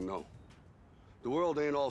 already know. The world ain't all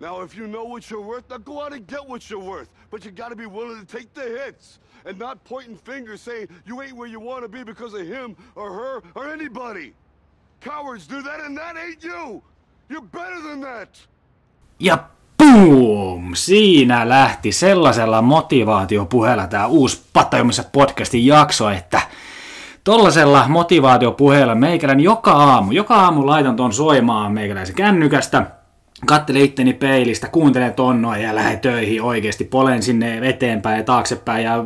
Now, if you know what you're worth, now go out and get what you're worth. But you gotta be willing to take the hits and not pointing fingers saying you ain't where you wanna be because of him or her or anybody. Cowards do that, and that ain't you. You're better than that. Yep. Boom! Siinä lähti sellaisella motivaatiopuheella tämä uusi Pattajumiset podcastin jakso, että tollasella motivaatiopuheella meikälän joka aamu laitan ton soimaan meikäläisen kännykästä, kattelen itteni peilistä, kuuntelen tonnoa ja lähden töihin oikeasti, polen sinne eteenpäin ja taaksepäin ja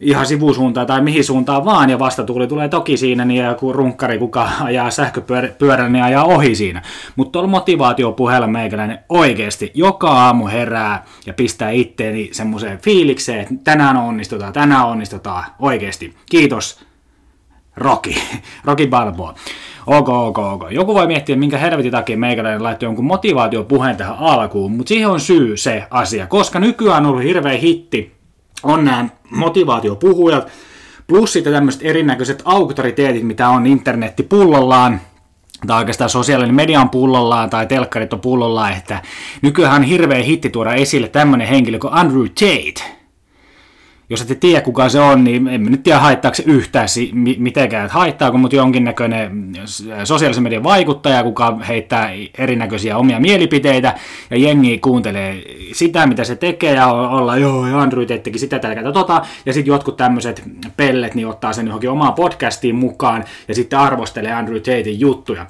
ihan sivusuuntaan tai mihin suuntaan vaan, ja vastatuuli tulee toki siinä, niin joku runkkari, kuka ajaa sähköpyörällä, niin ajaa ohi siinä. Mutta tuolla motivaatiopuheella meikäläinen oikeasti joka aamu herää ja pistää itteeni semmoiseen fiilikseen, että tänään onnistutaan, oikeasti. Kiitos, Rocky Balboa. Okay. Joku voi miettiä, minkä helvetin takia meikäläinen laittoi jonkun motivaatiopuheen tähän alkuun, mutta siihen on syy se asia, koska nykyään on ollut hirveä hitti, on nämä motivaatiopuhujat, plus sitten tämmöiset erinäköiset auktoriteetit, mitä on internetti pullollaan, tai oikeastaan sosiaalinen media on pullollaan, tai telkkarit on pullollaan, että nykyään on hirveä hitti tuoda esille tämmöinen henkilö kuin Andrew Tate. Jos ette tiedä, kuka se on, niin en nyt tiedä, haittaako se yhtään mitenkään, haittaako, mutta jonkinnäköinen sosiaalisen median vaikuttaja, kuka heittää erinäköisiä omia mielipiteitä, ja jengi kuuntelee sitä, mitä se tekee, ja ollaan, joo, Andrew Tate teki sitä, tälläkään tota, ja sitten jotkut tämmöiset pellet, niin ottaa sen johonkin omaan podcastiin mukaan, ja sitten arvostelee Andrew Tatein juttuja.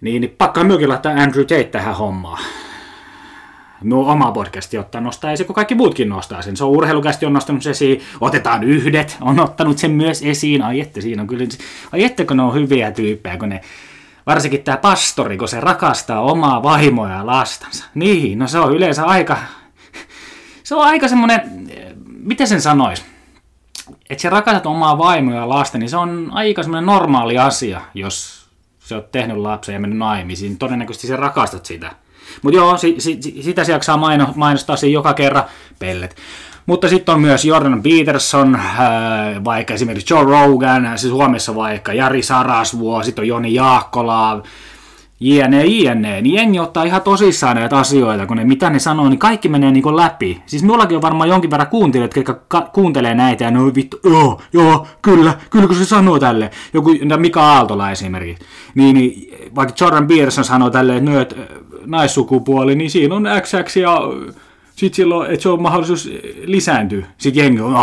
Niin pakkaan myöskin laittaa Andrew Tate tähän hommaan. Minun oma podcasti ottaa nostaa esiin, kun kaikki muutkin nostaa sen. Se on urheilukästi on nostanut esiin, otetaan yhdet, on ottanut sen myös esiin. Ai että siinä on kyllä, ai että kun ne on hyviä tyyppejä, kun ne, varsinkin tämä pastori, kun se rakastaa omaa vaimoa ja lastansa. Niin, no se on yleensä aika, se on aika semmoinen, miten sen sanoisi, että se rakastat omaa vaimoa ja lasta, niin se on aika semmoinen normaali asia, jos se oot tehnyt lapsen ja mennyt naimisiin, todennäköisesti se rakastat sitä. Mutta joo, sitä se jaksaa mainostaa siinä joka kerran, pellet. Mutta sitten on myös Jordan Peterson, vaikka esimerkiksi Joe Rogan, siis Suomessa vaikka Jari Sarasvuo, sitten on Joni Jaakkola, jne. Niin jengi ottaa ihan tosissaan näitä asioita, kun ne, mitä ne sanoo, niin kaikki menee niinku läpi. Siis minullakin on varmaan jonkin verran kuuntelijat, jotka kuuntelee näitä ja ne on vittu, joo, kyllä kun se sanoo tälleen. Joku Mika Aaltola esimerkiksi. Niin vaikka Jordan Peterson sanoo tälleen, että naissukupuoli, niin siinä on XX ja sitten silloin, että se on mahdollisuus lisääntyä. Sitten jengi on,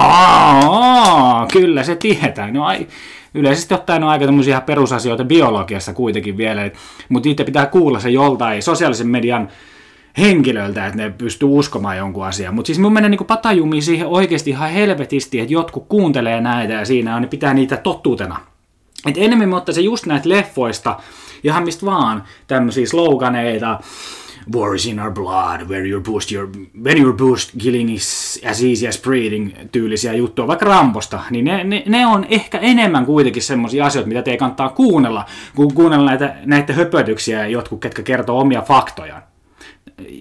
kyllä se tietää. No, yleisesti ottaen on aika tämmöisiä ihan perusasioita biologiassa kuitenkin vielä, mutta niitä pitää kuulla se joltain sosiaalisen median henkilöltä, että ne pystyy uskomaan jonkun asian. Mutta siis mun menee niinku patajumiin siihen oikeasti ihan helvetisti, että jotkut kuuntelee näitä ja siinä on, ne pitää niitä tottuutena. Että enemmän me ottaisiin just näitä leffoista, ihan mistä vaan, tämmöisiä sloganeita, war is in our blood, when your boost killing is as easy as breathing, tyylisiä juttuja, vaikka Rambosta, niin ne on ehkä enemmän kuitenkin semmoisia asioita, mitä te kannattaa kuunnella, kun kuunnella näitä höpötyksiä ja jotkut, ketkä kertoo omia faktojaan.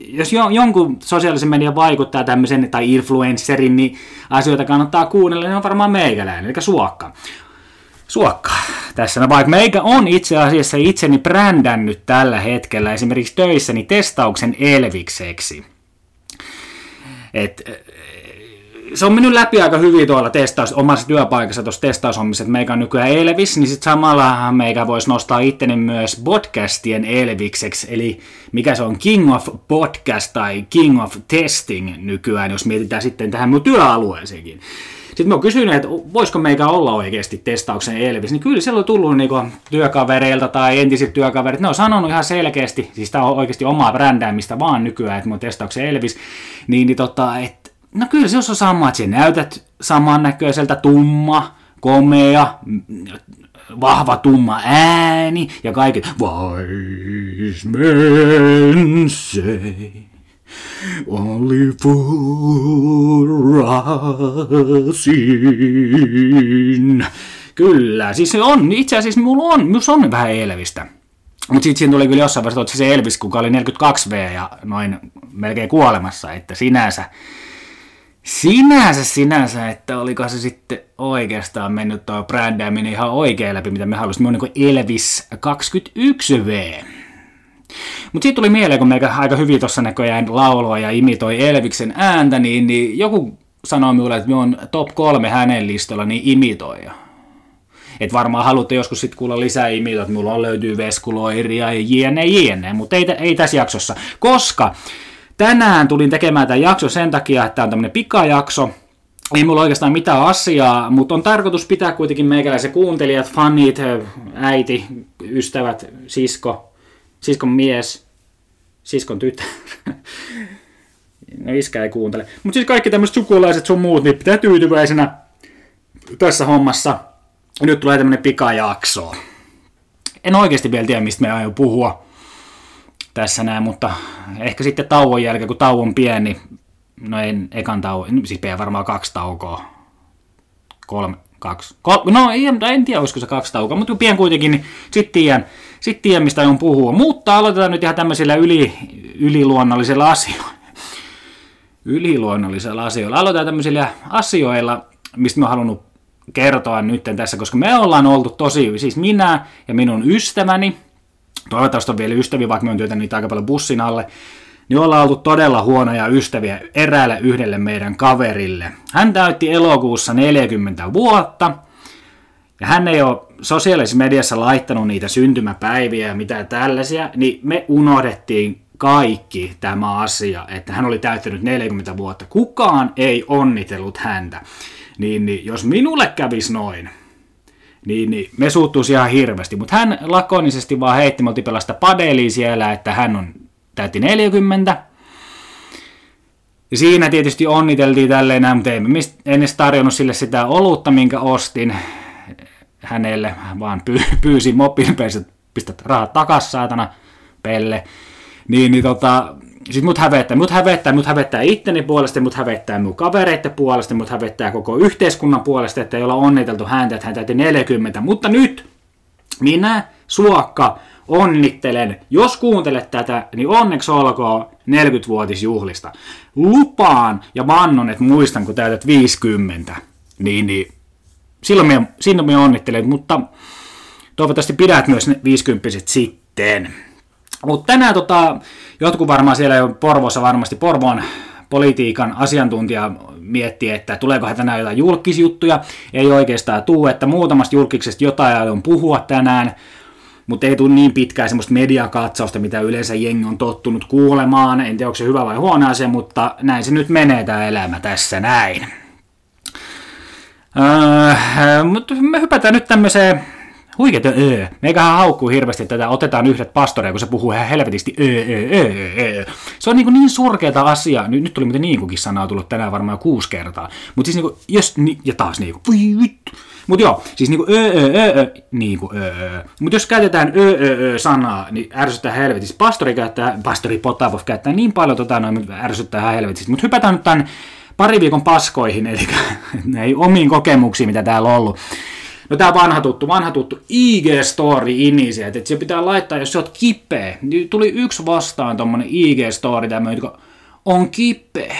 Jos jonkun sosiaalisen median vaikuttaa tämmöisen tai influencerin, niin asioita kannattaa kuunnella, niin on varmaan meikäläinen, eli suokka. Tässä vaikka meikä on itse asiassa itseni brändännyt tällä hetkellä esimerkiksi töissäni testauksen elvikseksi. Se on mennyt läpi aika hyvin tuolla omassa työpaikassa tuossa testaushommissa, että meikä on nykyään elvis, niin sitten samalla meikä voisi nostaa itteni myös podcastien elvikseksi, eli mikä se on king of podcast tai king of testing nykyään, jos mietitään sitten tähän mun työalueeseenkin. Sitten mä oon kysynyt, että voisiko meikä olla oikeasti testauksen elvis, niin kyllä siellä on tullut niinku työkavereilta tai entiset työkaverit, ne on sanonut ihan selkeästi, siis tää on oikeasti omaa brändäämistä vaan nykyään, että mä oon testauksen elvis, että no kyllä se on sama, että sä näytät samannäköiseltä, tumma, komea, vahva tumma ääni ja kaikki, wise men say. Oli purasin. Kyllä, siis se on, itse asiassa minulla on vähän Elvistä. Mutta sitten siinä tuli kyllä jossain vaiheessa, että se Elvis, kuka oli 42V ja noin melkein kuolemassa, että sinänsä, että oliko se sitten oikeastaan mennyt tuo brändääminen ihan oikein läpi, mitä me halusimme. Me on niin Elvis 21V. Mutta siitä tuli mieleen, kun meikä aika hyvin tuossa näköjään laulua ja imitoi Elviksen ääntä, niin joku sanoi minulle, että me on top 3 hänen listalla, niin imitoija. Et varmaan haluatte joskus sitten kuulla lisää imitoita, mulla on löytyy veskuloiria ja jne, mutta ei tässä jaksossa, koska tänään tulin tekemään tämän jakson sen takia, että tämä on tämmöinen pikajakso, ei mulla oikeastaan mitään asiaa, mutta on tarkoitus pitää kuitenkin meikäläiset kuuntelijat, fanit, äiti, ystävät, sisko, siskon mies, siskon tytär. No iskä ei kuuntele. Mutta siis kaikki tämmöiset sukulaiset sun muut, niin pitää tyytyväisenä tässä hommassa. Nyt tulee tämmönen pikajakso. En oikeasti vielä tiedä, mistä me aion puhua tässä näin, mutta ehkä sitten tauon jälkeen, kun tauon pieni, no en ekan tauon, siis pieni varmaan 2 taukoa, 3, 2, 3, no en tiedä, olisiko se 2 taukoa, mutta kun pieni kuitenkin, niin sitten tiedän, mistä aion puhua. Mutta aloitetaan nyt ihan tämmöisillä yliluonnollisilla asioilla. Yliluonnollisilla asioilla. Aloitetaan tämmöisillä asioilla, mistä mä oon halunnut kertoa nytten tässä, koska me ollaan oltu tosi, siis minä ja minun ystäväni, toivottavasti on vielä ystäviä, vaikka me on työtänyt niitä aika paljon bussin alle, niin ollaan oltu todella huonoja ystäviä eräälle yhdelle meidän kaverille. Hän täytti elokuussa 40 vuotta, ja hän ei ole sosiaalisessa mediassa laittanut niitä syntymäpäiviä ja mitään tällaisia, niin me unohdettiin kaikki tämä asia, että hän oli täyttänyt 40 vuotta. Kukaan ei onnitellut häntä. Niin jos minulle kävisi noin, niin me suuttuisi ihan hirveästi. Mutta hän lakonisesti vaan heitti, me oltiin pelasta padeliin siellä, että hän on täytti 40. Ja siinä tietysti onniteltiin tälleen, mutta en edes tarjonnut sille sitä olutta, minkä ostin hänelle, vaan pyysin mobiilipäiset, pistä rahat takas, saatana, pelle. Sitten mut hävettää itteni puolesta, mut hävettää mun kavereitten puolesta, mut hävettää koko yhteiskunnan puolesta, että ei olla onniteltu häntä, että hän täytti 40. Mutta nyt minä, Suokka, onnittelen. Jos kuuntelet tätä, niin onneksi olkoon 40-vuotisjuhlista. Lupaan ja vannon, että muistan, kun täytät 50. Niin silloin minä onnittelen, mutta toivottavasti pidät myös ne 50-vuotiset sitten. Mutta tänään jotkut varmaan siellä jo Porvoossa, varmasti Porvoon politiikan asiantuntija miettii, että tuleekohan tänään jotain julkisjuttuja. Ei oikeastaan tule, että muutamasta julkiksesta jotain aion puhua tänään, mutta ei tule niin pitkään semmoista mediakatsausta, mitä yleensä jengi on tottunut kuulemaan. En tiedä, onko se hyvä vai huono asia, mutta näin se nyt menee tämä elämä tässä näin. Mutta me hypätään nyt tämmöiseen. Huikeeta meikähän haukkuu hirveästi tätä, otetaan yhdet pastoreja, kun se puhuu ihan helvetisti Se on niin surkeeta asiaa, nyt tuli muuten niinkukin sanaa tullut tänään varmaan jo 6 kertaa, mut siis ja taas niinku, mut joo, siis niinku mut jos käytetään sanaa, niin ärsyttää helvetisti, pastori Potavoff käyttää niin paljon ärsyttää ihan helvetisti, mut hypätään nyt tän pari viikon paskoihin, eli ei omiin kokemuksiin, mitä täällä on ollut. No tää vanha tuttu IG-story-inisiä, että se pitää laittaa, jos sä oot kipeä. Tuli 1 vastaan tommonen IG-story, tämmöinen, joka on kipeä.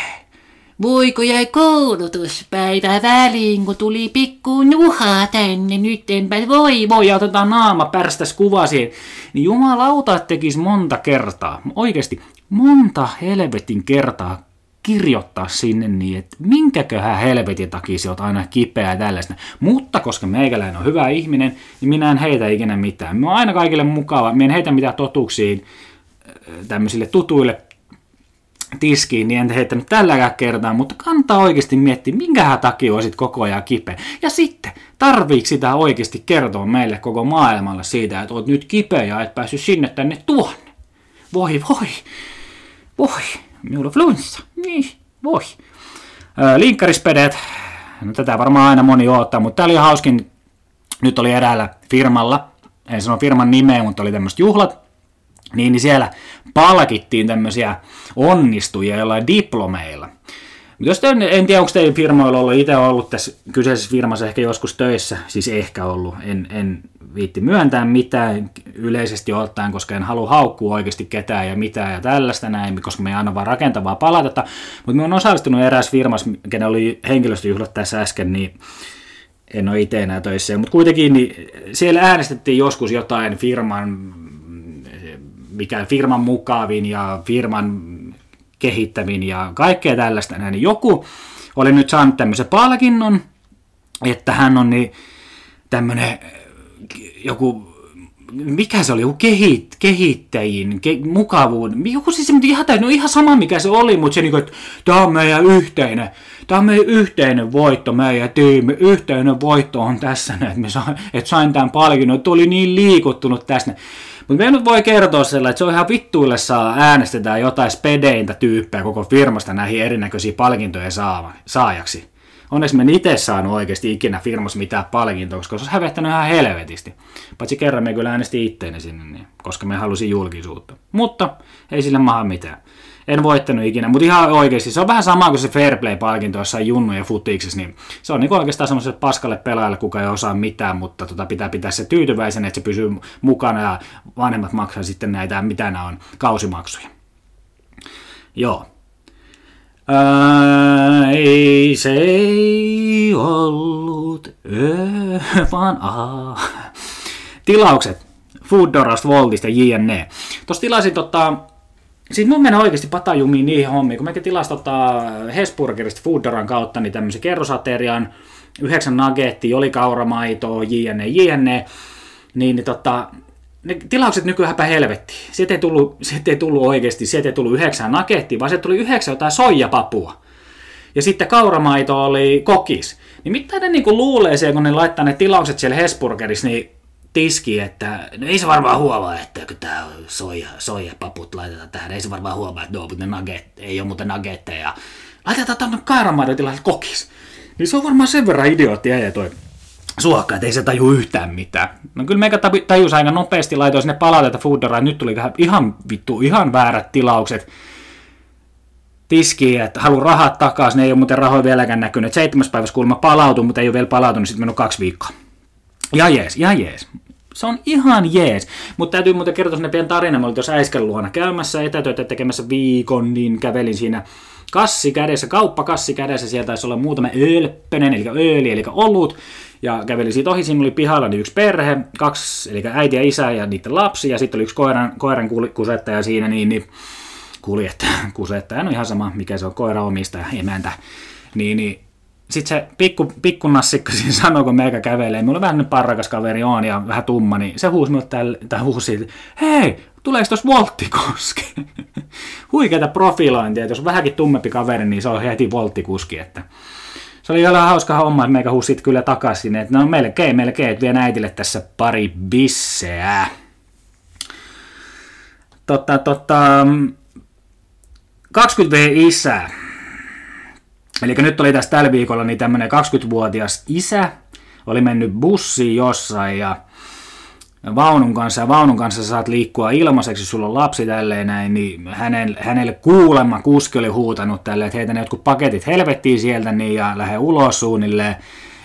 Voiko jäi koulutuspäivä väliin, kun tuli pikku nuhaa tänne, nyt enpä voi, ja otetaan naama pärstäs kuva siihen. Niin jumalauta tekisi monta kertaa, oikeesti monta helvetin kertaa kirjoittaa sinne niin, että minkäköhän helvetin takia sä oot aina kipeä ja tällaista. Mutta koska meikäläinen on hyvä ihminen, niin minä en heitä ikinä mitään. Mä oon aina kaikille mukava. Mä en heitä mitään totuksiin tämmöisille tutuille tiskiin, niin en heittänyt tälläkään kertaa, mutta kannattaa oikeasti miettiä, minkähän takia olisit koko ajan kipeä. Ja sitten, tarviiko sitä oikeasti kertoa meille koko maailmalle siitä, että oot nyt kipeä ja et päässyt sinne tänne tuonne. Voi. Minulla on flunssa. Niin, voi. Linkkarispedet. No tätä varmaan aina moni odottaa, mutta tää oli hauskin. Nyt oli eräällä firmalla. En sano firman nimeä, mutta oli tämmöiset juhlat. niin siellä palkittiin tämmöisiä onnistujia jollain diplomeilla. Jos en tiedä, onko teidän firmoilla ollut, itse ollut tässä kyseisessä firmassa ehkä joskus töissä, siis ehkä ollut, en viitti myöntää mitään yleisesti ottaen, koska en halua haukkua oikeasti ketään ja mitään ja tällaista näin, koska me ei aina vaan rakentavaa palatetta, mutta minä olen osallistunut eräässä firmassa, kenen oli henkilöstöjuhlat tässä äsken, niin en ole itse enää töissä, mutta kuitenkin niin siellä äänestettiin joskus jotain firman, mikä firman mukavin ja firman kehittävin ja kaikkea tällaista näin. Joku oli nyt saanut tämmöisen palkinnon, että hän on niin tämmöinen joku, mikä se oli, joku kehittäjin, mukavuuden, joku siis ihan täysin, no ihan sama mikä se oli, mutta se niin kuin, että tämä on meidän yhteinen voitto, meidän tiimi, yhteinen voitto on tässä, että me sain tämän palkinnon, että oli niin liikuttunut tästä. Mutta me nyt voi kertoa sellainen, että se on ihan vittuille saa äänestetään jotain spedeintä tyyppejä koko firmasta näihin erinäköisiä palkintoja saajaksi. Onneksi me en itse saanut oikeasti ikinä firmassa mitään palkintoa, koska se olisi hävettänyt ihan helvetisti. Paitsi kerran me kyllä äänestin itteeni sinne, koska me halusin julkisuutta. Mutta ei sille maha mitään. En voittanut ikinä, mutta ihan oikeasti. Se on vähän sama kuin se Fairplay-palkinto jossain junnu ja futiksessa, niin se on niin oikeastaan semmoiselle paskalle pelaajalle, kuka ei osaa mitään, mutta pitää pitää se tyytyväisen, että se pysyy mukana ja vanhemmat maksaa sitten näitä, mitä nämä on, kausimaksuja. Joo. Ei se ei ollut vaan Tilaukset. Foodorasta, Voltista, JNE. Tuossa tilasin siis mun mennään oikeasti Patajumiin niihin hommiin, kun mäkin tilasin Hesburgerista Foodoran kautta niin tämmöisen kerrosaterian, 9 nagetti, oli kauramaitoa, jne, niin ne tilaukset nykyään häpä helvetti. Sieltä ei tullut oikeasti, sieltä ei tullut 9 nagettia, vaan sieltä tuli 9 jotain soijapapua. Ja sitten kauramaito oli kokis. Niin mitä ne niinku luulee siellä, kun ne laittaa ne tilaukset siellä Hesburgerissa, niin tiski, että no ei se varmaan huomaa, että kun tää soijapaput laitetaan tähän, ei se varmaan huomaa, että no, ne nugget, ei oo muuten nuggetteja ja laitetaan tonne kauramaidon tilalle kokis. Niin se on varmaan sen verran idiootti äijä toi suokka, että ei se tajuu yhtään mitään. No kyllä meikä tajus aika nopeasti, laitoin sinne palautetta Foodoraan, nyt tuli ihan väärät tilaukset. Tiskiin, että haluan rahat takas, ne ei oo muuten rahoja vieläkään näkynyt. 7. päivässä kuulemma palautui, mutta ei oo vielä palautunut, sit mennyt 2 viikkoa. Ja jees. Se on ihan jees. Mutta täytyy muuten kertoa sinne pieni tarina. Mä olin tuossa äisken luona käymässä etätöitä tekemässä viikon, niin kävelin siinä kauppakassi kädessä. Sieltä taisi olla muutama ölppönen, eli ööli, eli olut. Ja kävelin siitä ohi. Siinä oli pihalla niin yksi perhe, 2, eli äiti ja isä ja niiden lapsi. Ja sitten oli yksi koiran kusettaja siinä, niin kusettaja. No ihan sama, mikä se on, koira omistaja, emäntä. Niin. Sitten se pikkunassikko siinä sanoi, kun meikä kävelee, mulla on vähän parrakas kaveri on ja vähän tumma, niin se huusi minulta hei, tuleeko tuossa volttikuski? Huikeata profilointia, että jos on vähänkin tummempi kaveri, niin se on heti volttikuski. Että se oli jollain hauska homma, että meikä huusi sitten kyllä takaisin, että no melkein, että vien äitille tässä pari bisseä. Totta, 20V isää. Eli nyt oli tässä tällä viikolla niin tämmöinen 20-vuotias isä, oli mennyt bussiin jossain ja vaunun kanssa saat liikkua ilmaiseksi, sulla on lapsi tälleen näin, niin hänelle kuulemma kuski oli huutanut tälleen, että heitä ne jotkut paketit helvettiin sieltä niin ja lähde ulos suunnilleen,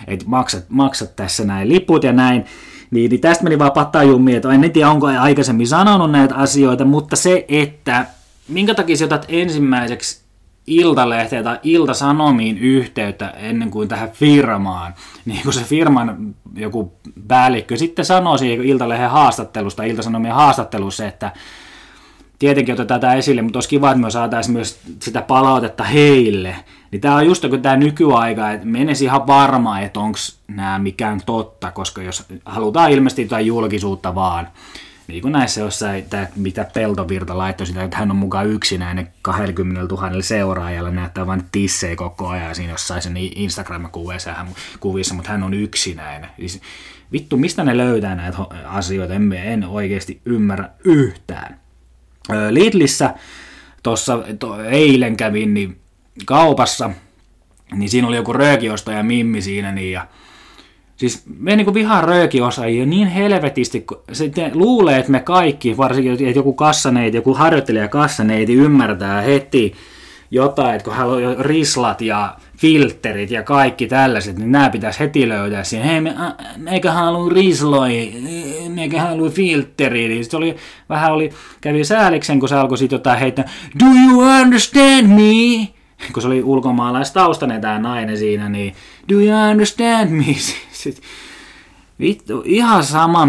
että maksat tässä näin liput ja näin. Niin tästä meni vaan Pattajumiin, että en tiedä onko aikaisemmin sanonut näitä asioita, mutta se, että minkä takia sä otat ensimmäiseksi Iltalehteen tai Ilta-Sanomiin yhteyttä ennen kuin tähän firmaan, niin kun se firman joku päällikkö sitten sanoi siihen Iltalehden haastattelusta, Ilta-Sanomien haastattelussa, että tietenkin otetaan tämä esille, mutta olisi kiva, että me saataisiin myös sitä palautetta heille. Niin tämä on just tämä nykyaika, että menisi ihan varmaan, että onko nämä mikään totta, koska jos halutaan ilmeisesti jotain julkisuutta vaan, niin kuin näissä jossain, mitä Peltovirta laittoi sitä, että hän on mukaan yksinäinen 20 000 seuraajalla, näyttää vain tissejä koko ajan siinä jossain sen Instagram-kuvissa, mutta hän on yksinäinen. Siis, vittu, mistä ne löytää näitä asioita, en oikeasti ymmärrä yhtään. Lidlissä, tuossa eilen kävin niin kaupassa, niin siinä oli joku röökiostaja mimmi siinä, niin ja Siis me niin kuin vihaan röökiosaajia niin helvetisti, sitten luulee, että me kaikki, varsinkin että joku kassaneiti, joku harjoittelija kassaneiti ymmärtää heti jotain, että kun hän on rislat ja filterit ja kaikki tällaiset, niin nämä pitäisi heti löytää siihen. Hei, meikä haluu risloi, meikä haluu filteri. Sitten oli, vähän oli, kävi sääliksen, kun se alkoi sitten jotain heittää, do you understand me? Kun se oli ulkomaalaistaustainen tämä nainen siinä, niin do you understand me? Sitten, vittu, ihan sama,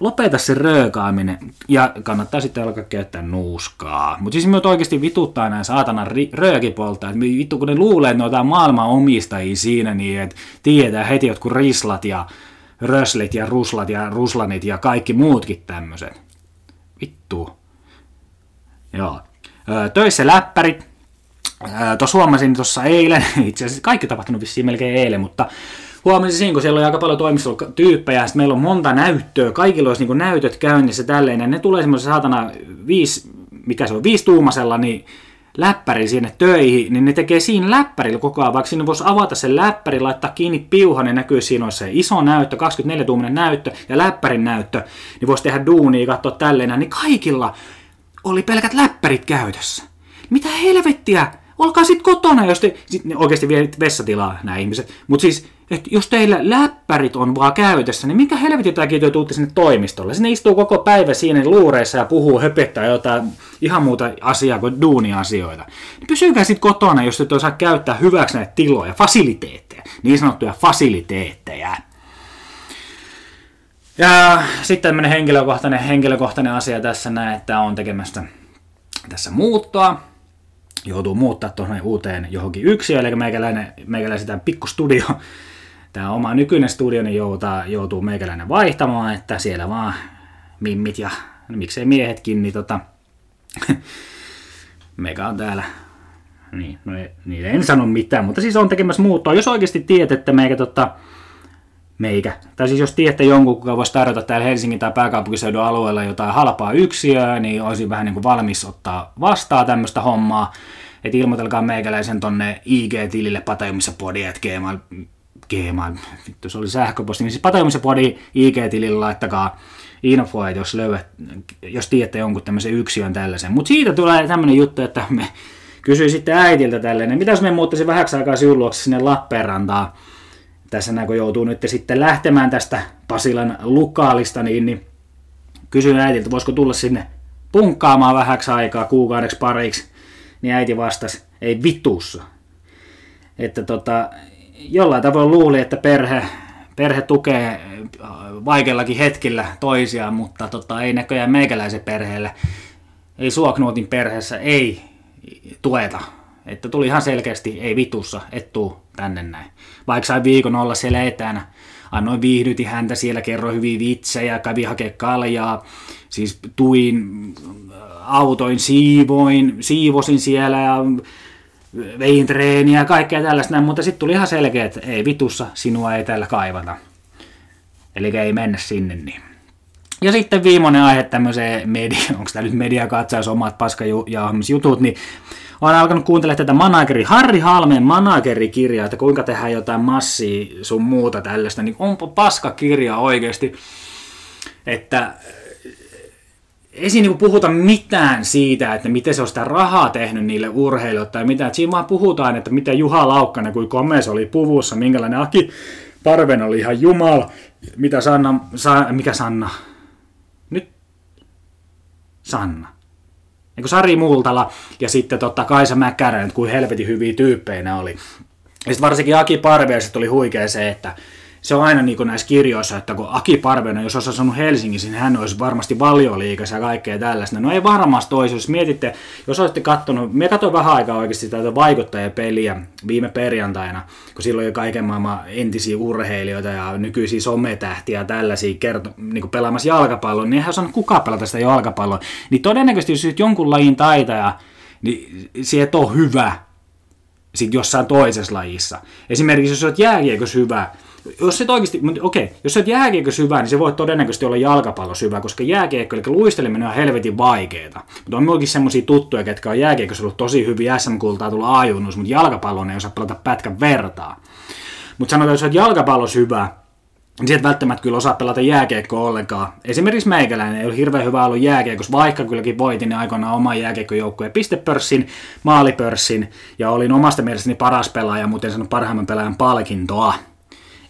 lopeta se röökaaminen. Ja kannattaa sitten alkaa käyttää nuuskaa. Mutta siis me oikeasti vituttaa nämä saatanan röökipolttajat. Vittu, kun ne luulee, että ne on jotain maailman omistajia siinä, niin että tiedetään heti jotkut rislat ja röslit ja ruslat ja ruslanit ja kaikki muutkin tämmöiset. Vittu. Joo. Töissä läppärit. Tuossa huomasin tuossa eilen, itse asiassa kaikki tapahtunut vissiin melkein eilen, mutta huomasin siinä, kun siellä oli aika paljon toimistotyyppejä, ja sitten meillä on monta näyttöä, kaikilla olisi niin kuin näytöt käynnissä tälleen, ja ne tulee semmoisen saatana viisituumasella, niin läppäri sinne töihin, niin ne tekee siinä läppärillä koko ajan, vaikka siinä voisi avata sen läppäri, laittaa kiinni piuhan, niin näkyy, siinä olisi se iso näyttö, 24-tuumainen näyttö, ja läppärin näyttö, niin voisi tehdä duunia, katsoa tälleen, niin kaikilla oli pelkät läppärit käytössä. Mitä helvettiä? Olkaa sitten kotona, jos te... Sitten oikeasti vielä vessatilaa nämä ihmiset. Mutta siis, että jos teillä läppärit on vaan käytössä, niin minkä helvetin takia te tuutte sinne toimistolle? Sinne istuu koko päivä siinä luureissa ja puhuu, höpettää jotain ihan muuta asiaa kuin duunia-asioita. Niin pysykää sitten kotona, jos te osaa käyttää hyväksi näitä tiloja, fasiliteetteja. Niin sanottuja fasiliteetteja. Ja sitten tämmöinen henkilökohtainen asia tässä näin, että on tekemässä tässä muuttoa. Joutuu muuttaa tuohon uuteen johonkin yksiöön, eli meikäläinen tämä pikkustudio, tämä oma nykyinen studio, niin joutuu meikäläinen vaihtamaan, että siellä vaan mimmit ja no, miksei miehetkin, niin meikä on täällä, niin, no niille en sano mitään, mutta siis on tekemässä muuttoa, jos oikeasti tiedät, että meikä. Tai siis jos tiedätte jonkun, kuka voisi tarjota täällä Helsingin tai pääkaupunkiseudun alueella jotain halpaa yksiöä, niin olisin vähän niin kuin valmis ottaa vastaan tämmöistä hommaa. Että ilmoitelkaa meikäläisen tonne IG-tilille Patajumissa Podi, vittu se oli sähköposti, niin siis Patajumissa Podi IG-tilille laittakaa infoa, että jos tiedätte jonkun tämmöisen yksiön tällaisen. Mutta siitä tulee tämmöinen juttu, että me kysyin sitten äitiltä tälleen, mitä jos me muuttaisiin vähäksi aikaa sinun luokse sinne Lappeenrantaan. Tässä näin, kun joutuu nyt sitten lähtemään tästä Pasilan lukaalista, niin kysyin äitiltä, voisiko tulla sinne punkkaamaan vähäksi aikaa, kuukaudeksi pariksi, niin äiti vastasi, ei vitussa. Että jollain tavoin luuli, että perhe tukee vaikeillakin hetkillä toisiaan, mutta ei näköjään meikäläisen perheellä, ei Suoknuotin perheessä, ei tueta. Että tuli ihan selkeästi, ei vitussa, et tuu tänne näin. Vaikka sain viikon olla siellä etänä, annoin viihdytin häntä siellä, kerroin hyviä vitsejä, kävi hakee kaljaa, siis tuin, autoin, siivosin siellä ja vein treeniä ja kaikkea tällaista näin, mutta sitten tuli ihan selkeä, että ei vitussa, sinua ei täällä kaivata. Eli ei mennä sinne niin. Ja sitten viimeinen aihe tämmöiseen onko tämä nyt mediakatsaus, omat paskajutut, niin olen alkanut kuuntelemaan tätä Harri Halmeen managerikirjaa, että kuinka tehdään jotain massia sun muuta tällaista, niin onpa paskakirja oikeasti, että ei siinä puhuta mitään siitä, että miten se on sitä rahaa tehnyt niille urheilijoille tai mitään, että siinä vaan puhutaan, että miten Juha Laukkanen, kuin komea se oli puvussa, minkälainen Aki Parven oli ihan jumala, mitä Sanna. Niin kuin Sari Multala ja sitten Kaisa Mäkkärä, että kuin helvetin hyviä tyyppejä oli. Ja sitten varsinkin Aki Parvelainen oli huikea se, että se on aina niin kuin näissä kirjoissa, että kun Aki Parvelainen, jos olisi asunut Helsingissä, niin hän olisi varmasti Valioliigassa ja kaikkea tällaista. No ei varmasti olisi, jos mietitte, jos olette kattonut, me katsoin vähän aikaa oikeasti tätä vaikuttajapeliä viime perjantaina, kun silloin oli kaiken maailman entisiä urheilijoita ja nykyisiä sometähtiä ja tällaisia niin kuin pelaamassa jalkapalloa, niin eihän osannut kukaan pelata sitä jalkapalloa. Niin todennäköisesti, jos jonkun lajin taitaja, niin se et ole hyvä sitten jossain toisessa lajissa. Esimerkiksi jos olet jääkiekossa hyvä, jos sä oot jääkiekössä hyvä, niin se voi todennäköisesti olla jalkapallossa hyvä, koska jääkiekko, eli luisteleminen on helvetin vaikeeta. Mutta on myöskin semmosia tuttuja, ketkä on jääkiekössä ollut tosi hyviä, SM-kultaa tulla A-junnuissa, mutta jalkapallon ei osaa pelata pätkän vertaa. Mutta sanotaan, jos sä oot jalkapallossa hyvä, sieltä välttämättä kyllä osaa pelata jääkiekkoa ollenkaan. Esimerkiksi meikäläinen ei ole hirveän hyvä ollut jääkiekossa, vaikka kylläkin voitin ne aikoinaan oman jääkiekkojoukkueen pistepörssin, maalipörssin, ja olin omasta mielestäni paras pelaaja, mutta en saanut parhaimman pelaajan palkintoa.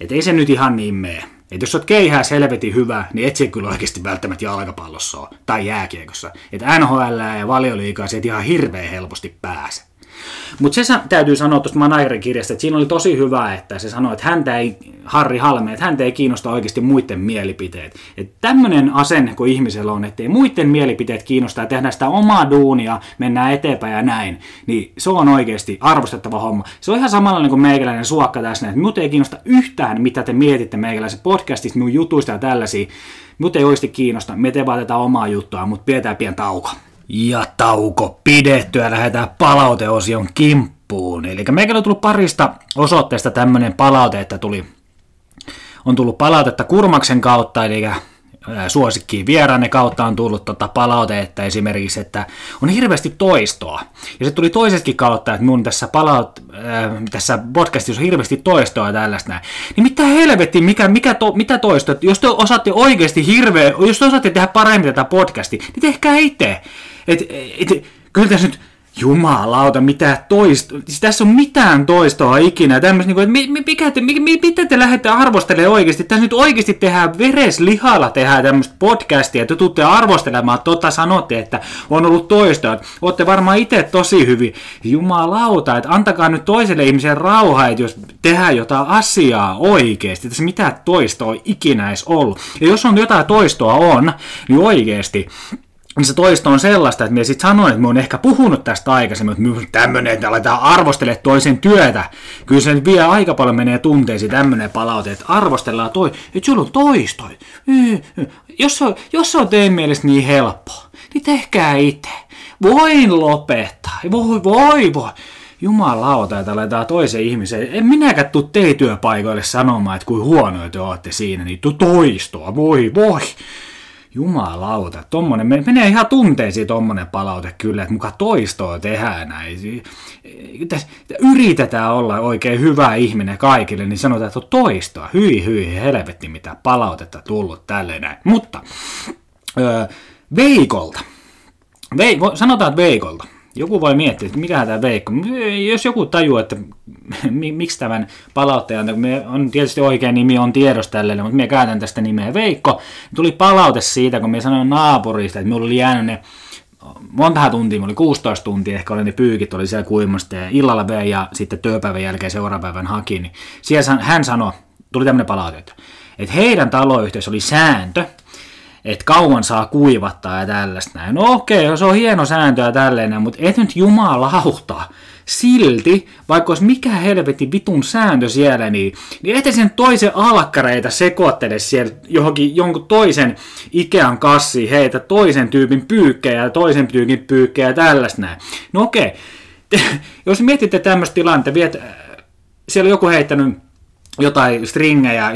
Et ei se nyt ihan niin mee. Et jos olet keihäs helvetin hyvä, niin et se kyllä oikeasti välttämättä jalkapallossa ole, tai jääkiekossa. Et NHL ja Valioliigaa sieltä ihan hirveän helposti pääse. Mutta se täytyy sanoa tuosta Managerin kirjasta, että siinä oli tosi hyvä, että se sanoi, että Harri Halme, että häntä ei kiinnosta oikeasti muiden mielipiteet. Että tämmöinen asenne kuin ihmisellä on, ettei muiden mielipiteet kiinnostaa, tehdään sitä omaa duunia, mennään eteenpäin ja näin, niin se on oikeasti arvostettava homma. Se on ihan samanlainen kuin meikäläinen suokka tässä, että minut ei kiinnosta yhtään, mitä te mietitte meikäläisen podcastista, minun jutuista ja tällaisia. Minut ei oikeasti kiinnosta, me teemme vaan tätä omaa juttua, mutta pidetään pieni tauko. Ja tauko pidettyä, lähdetään palauteosion kimppuun. Eli meillä on tullut parista osoitteesta tämmöinen palaute, että on tullut palautetta Kurmaksen kautta, eli suosikkiin vieraanne kautta on tullut palautetta esimerkiksi, että on hirveästi toistoa. Ja se tuli toisetkin kautta, että mun tässä podcastissa on hirveästi toistoa ja tällaista näin. Niin mitä helvetti, mitä toistoa? Jos te osaatte oikeasti jos te osaatte tehdä paremmin tätä podcastia, niin tehkää itse. Kyllä tässä nyt, jumalauta, mitä toistoa, siis tässä on mitään toistoa ikinä, tämmöistä, että mitä te lähdette arvostelemaan oikeasti, tässä nyt oikeasti tehdään vereslihalla, tehdään tämmöistä podcastia, että te tuutte arvostelemaan, sanotte, että on ollut toistoa, olette varmaan itse tosi hyvin, jumalauta, että antakaa nyt toiselle ihmiselle rauhaa, että jos tehdään jotain asiaa oikeasti, tässä mitään toistoa ikinä edes ollut, ja jos on jotain toistoa on, niin oikeasti, niin se toisto on sellaista, että minä sitten sanoin, että minä olen ehkä puhunut tästä aikaisemmin, että tämmöinen, että aletaan arvostelemaan toisen työtä. Kyllä se vie aika paljon, menee tunteisiin tämmöinen palaute, että arvostellaan että sinulla on toistoi. Jos se on teidän mielestä niin helppoa, niin tehkää itse. Voin lopettaa. Voi. Jumalauta, että aletaan toisen ihmisen. En minäkään tule teidän työpaikoille sanomaan, että kuin huonoja te olette siinä, niin toistoa. Voi. Jumalauta, tommonen, menee ihan tunteisiin tommonen palaute kyllä, että muka toistoa tehdään näin. Yritetään olla oikein hyvä ihminen kaikille, niin sanotaan, että on toistoa. Hyi, helvetti mitä palautetta tullut tälleen näin. Mutta Veikolta. Joku voi miettiä, että mikähän tämä Veikko, jos joku tajuaa, että miksi tämän palautteen, on tietysti oikea nimi, on tiedossa tälle, mutta minä käytän tästä nimeä Veikko, tuli palaute siitä, kun minä sanoin naapurista, että minulla oli jäänyt ne, montahan tuntia, minulla oli 16 tuntia, ehkä oli ne pyykit, oli siellä kuimasta ja illalla vein ja sitten työpäivän jälkeen seuraavan päivän haki, niin siellä hän sanoi, tuli tämmöinen palaute, että heidän taloyhteisössä oli sääntö, että kauan saa kuivattaa ja tällaista näin. No okei, se on hieno sääntö ja tälleen, mutta et nyt jumalauta. Silti, vaikka olisi mikä helvetin vitun sääntö siellä, niin ettei sen toisen alkkareita sekoittele siellä johonkin jonkun toisen Ikean kassiin, heitä toisen tyypin pyykkejä ja toisen tyypin pyykkejä ja tällaista näin. No okei, jos mietitte tämmöistä tilannetta, siellä on joku heittänyt jotain stringejä,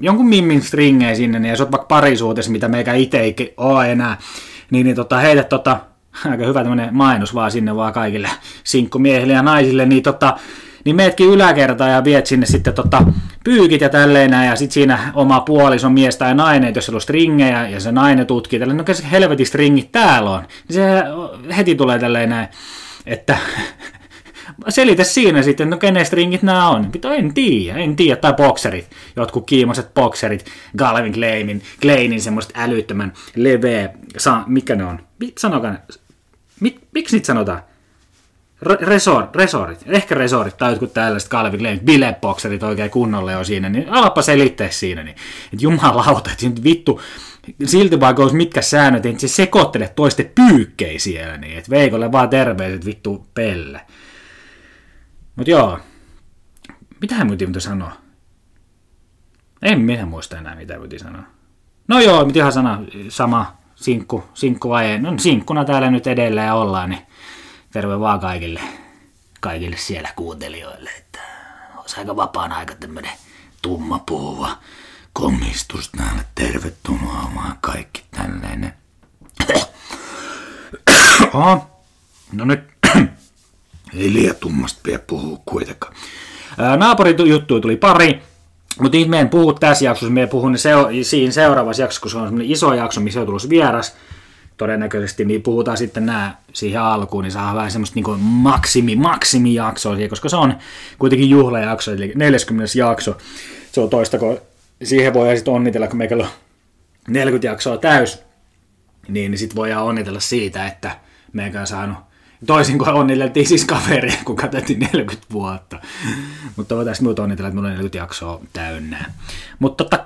jonkun mimmin stringejä sinne, ja sä oot vaikka parisuhteessa, mitä meikä itse ei ole enää, niin heitä aika hyvä tämmönen mainos vaan sinne vaan kaikille sinkkumiehille ja naisille, niin meetkin yläkertaan ja viet sinne sitten pyykit ja tälleen, ja sit siinä oma puoliso, mies tai nainen, jos siellä on stringejä, ja se nainen tutkii tälleen, no käs helvetin stringit täällä on, niin se heti tulee tälleen näin, että selitä siinä sitten, no kenen stringit nämä on. Pito, en tiedä, tai bokserit, jotkut kiimaset bokserit, Calvin Kleinin semmoiset älyttömän leveä, mikä ne on, miksi niitä sanotaan? Resorit, ehkä resorit tai jotkut tällaiset Calvin Klein, bilebokserit oikein kunnolle on siinä, niin alapa selittää siinä, niin. Että jumalauta, että nyt vittu, silti vaikka olisi mitkä säännöt, että se sekoittele toisten pyykkejä siellä, niin että Veikolle vaan terveiset vittu pelle. Mut joo, mitähän minun piti sanoa? En minä muista enää, mitä piti sanoa. No joo, mitä ihan sama sinkku vai ei. No sinkkuna täällä nyt edelleen ollaan, niin terve vaan kaikille siellä kuuntelijoille. Että olisi aika vapaana aika tämmönen tummapuhuva komistus täällä. Tervetuloa omaan kaikki tälleen. Oho, no nyt. Ei liian tummasta vielä puhuu kuitenkaan. Naapurijuttuja tuli pari. Mutta niitä me en puhu tässä jaksossa, me puhun niin siinä seuraavassa jaksossa, kun se on semmoinen iso jakso, missä on tullut vieras todennäköisesti, niin puhutaan sitten nämä siihen alkuun, niin saadaan vähän semmoista niin maksimijaksoa siihen, koska se on kuitenkin juhlajakso, eli 40. jakso. Se on toista, kun siihen voidaan sitten onnitella, kun meikällä on 40 jaksoa täys, niin sitten voidaan onnitella siitä, että meikä on saanut, toisin kuin onniteltiin siis kavereja, kun katettiin 40 vuotta. Mutta voitaisiin muuta onnitella, että minulla on 40 jaksoa täynnä. Mutta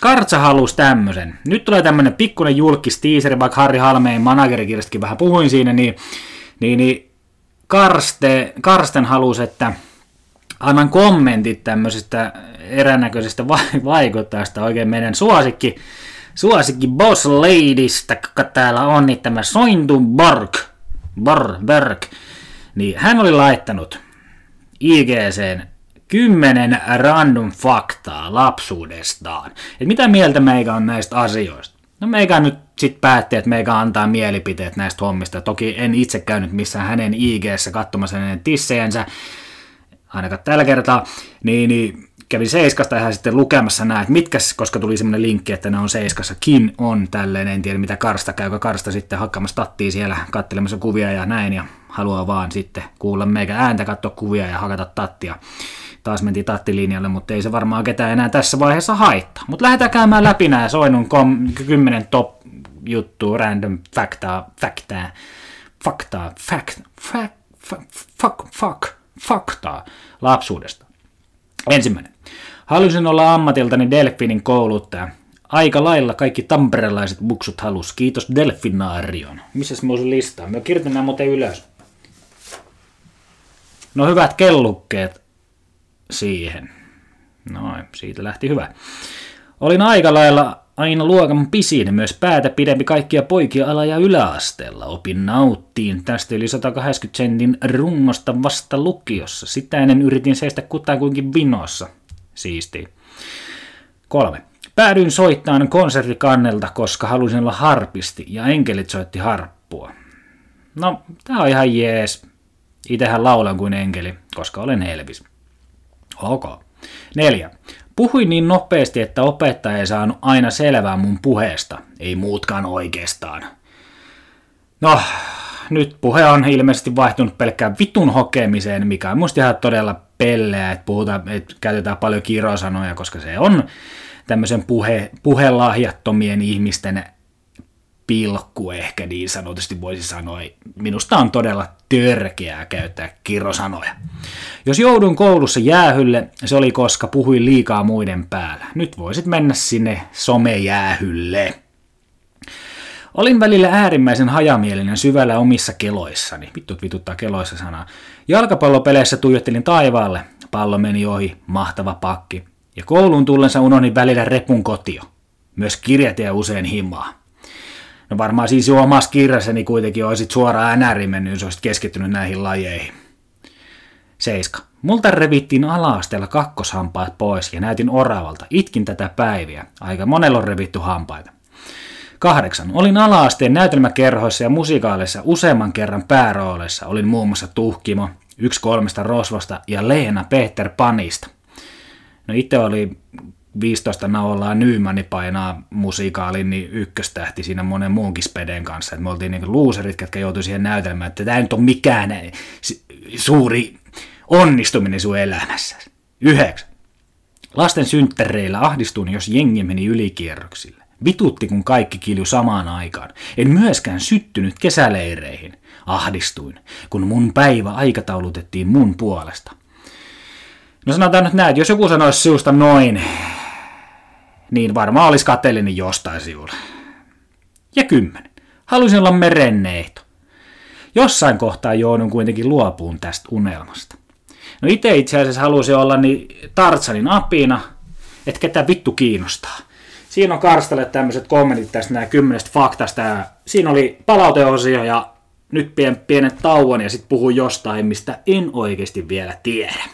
Kartsa halusi tämmöisen. Nyt tulee tämmöinen pikkuinen julkisteaser, vaikka Harri Halmeen managerikirjastakin vähän puhuin siinä, niin Karsten halusi, että annan kommentit tämmöisestä eräännäköisestä vaikuttajasta, oikein meidän suosikki boss ladystä, joka täällä on, niin tämä Sointun Bark, niin hän oli laittanut IGCen 10 random faktaa lapsuudestaan. Et mitä mieltä meikä on näistä asioista? No meikä nyt sit päätti, että meikä antaa mielipiteet näistä hommista. Toki en itse käynyt missään hänen IG:ssä katsomassa hänen tissejänsä, ainakaan tällä kertaa, niin kävin Seiskasta ihan sitten lukemassa nämä, että mitkäs, koska tuli semmoinen linkki, että ne on Seiskassakin on tälleen, en tiedä mitä Karsta käy, joka Karsta sitten hakkaamassa tattia siellä, katselemassa kuvia ja näin, ja haluaa vaan sitten kuulla meikä ääntä, katsoa kuvia ja hakata tattia. Taas mentiin tattilinjalle, mutta ei se varmaan ketään enää tässä vaiheessa haittaa. Mutta lähdetään käymään läpi nämä Soinun 10 top juttu random faktaa lapsuudesta. Ensimmäinen. Halusin olla ammatiltani Delfinin kouluttaja. Aika lailla kaikki tamperelaiset buksut halus. Kiitos Delfinaarion. Missäs mä olisin listaa? Mä kirjoitan nämä muuten ylös. No hyvät kellukkeet siihen. Noin, siitä lähti hyvä. Olin aika lailla aina luokan pisin, myös päätä pidempi kaikkia poikia ala- ja yläasteella. Opin nauttiin tästä yli 180 sentin rungosta vasta lukiossa. Sitä ennen yritin seistä kutakuinkin vinossa. Siistiä. 3. Päädyin soittamaan konserttikannelta, koska halusin olla harpisti ja enkelit soitti harppua. No, tää on ihan jees. Itähän laulan kuin enkeli, koska olen Elvis. Ok. 4. Puhuin niin nopeasti, että opettaja ei saanut aina selvää mun puheesta. Ei muutkaan oikeastaan. No, nyt puhe on ilmeisesti vaihtunut pelkkään vitun hokemiseen, mikä on musta ihan todella pelleä, että käytetään paljon kirosanoja, koska se on tämmöisen puhelahjattomien ihmisten pilkku ehkä niin sanotusti voisi sanoa. Minusta on todella törkeää käyttää kirosanoja. Jos joudun koulussa jäähylle, se oli koska puhuin liikaa muiden päällä. Nyt voisit mennä sinne somejäähylle. Olin välillä äärimmäisen hajamielinen syvällä omissa keloissani. Vituttaa keloissa sanaa. Jalkapallopeleissä tuijottelin taivaalle. Pallo meni ohi, mahtava pakki. Ja kouluun tullensa unohdin välillä repun kotio. Myös kirjat jäi usein himaa. No varmaan siis jo omassa kirjassani kuitenkin olisit suoraan NRiin mennyt, jos olisit keskittynyt näihin lajeihin. 7. Multa revittiin ala-asteella kakkoshampaat pois ja näytin oravalta. Itkin tätä päiviä. Aika monella on revitty hampaita. 8. Olin ala-asteen näytelmäkerhoissa ja musikaaleissa useamman kerran päärooleissa. Olin muun muassa Tuhkimo, 1/3 Rosvosta ja Leena Peter Panista. No itse oli 15 naollaan Nyymanni painaa musiikaalin, niin ykköstähti siinä monen muunkin speden kanssa. Et me oltiin niinku luuserit, jotka joutui siihen näytelmään, että tämä nyt on mikään suuri onnistuminen sun elämässä. 9. Lasten synttäreillä ahdistuin, jos jengi meni ylikierroksille. Vitutti, kun kaikki kilju samaan aikaan. En myöskään syttynyt kesäleireihin. Ahdistuin, kun mun päivä aikataulutettiin mun puolesta. No sanotaan nyt näin, että jos joku sanoisi siusta noin, niin varmaan olisi kateellinen jostain sivulla. Ja 10. Halusin olla merenneito. Jossain kohtaa joudun kuitenkin luopuun tästä unelmasta. No itse asiassa halusin olla niin Tartsanin apina, että ketä vittu kiinnostaa. Siinä on Karstalle tämmöiset kommentit tästä nämä 10 faktasta. Siinä oli palauteosio ja nyt pienet tauon ja sitten puhun jostain, mistä en oikeasti vielä tiedä.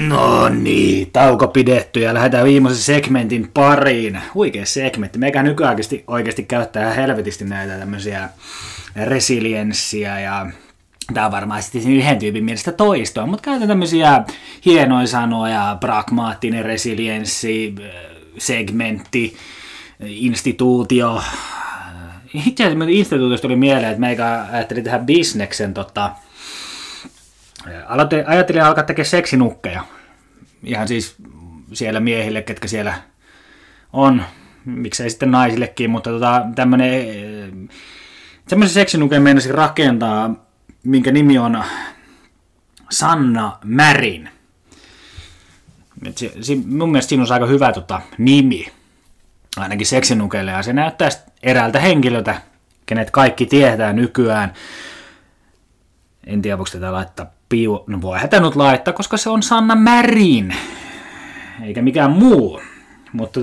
No niin, tauko pidetty ja lähdetään viimeisen segmentin pariin. Huikea segmentti. Meikä nykyään oikeasti käyttää helvetisti näitä tämmöisiä resilienssiä ja Tämä on varmaan sitten yhden tyypin mielestä toistoa, mutta käytetään tämmöisiä hienoja sanoja, pragmaattinen resilienssi, segmentti, instituutio. Itse asiassa instituutiosta tuli mieleen, että meikä ajattelin tehdä bisneksen. Ajattelin alkaa tekemään seksinukkeja. Ihan siis siellä miehille, ketkä siellä on. Miksei sitten naisillekin, mutta tämmöisen seksinuken meinasin rakentaa, minkä nimi on Sanna Marin. Mun mielestä siinä on aika hyvä nimi, ainakin seksinukelle, ja se näyttää eräältä henkilöltä, kenet kaikki tietää nykyään. En tiedä, voiko tätä laittaa no voi hätänyt laittaa, koska se on Sanna Marin, eikä mikään muu, mutta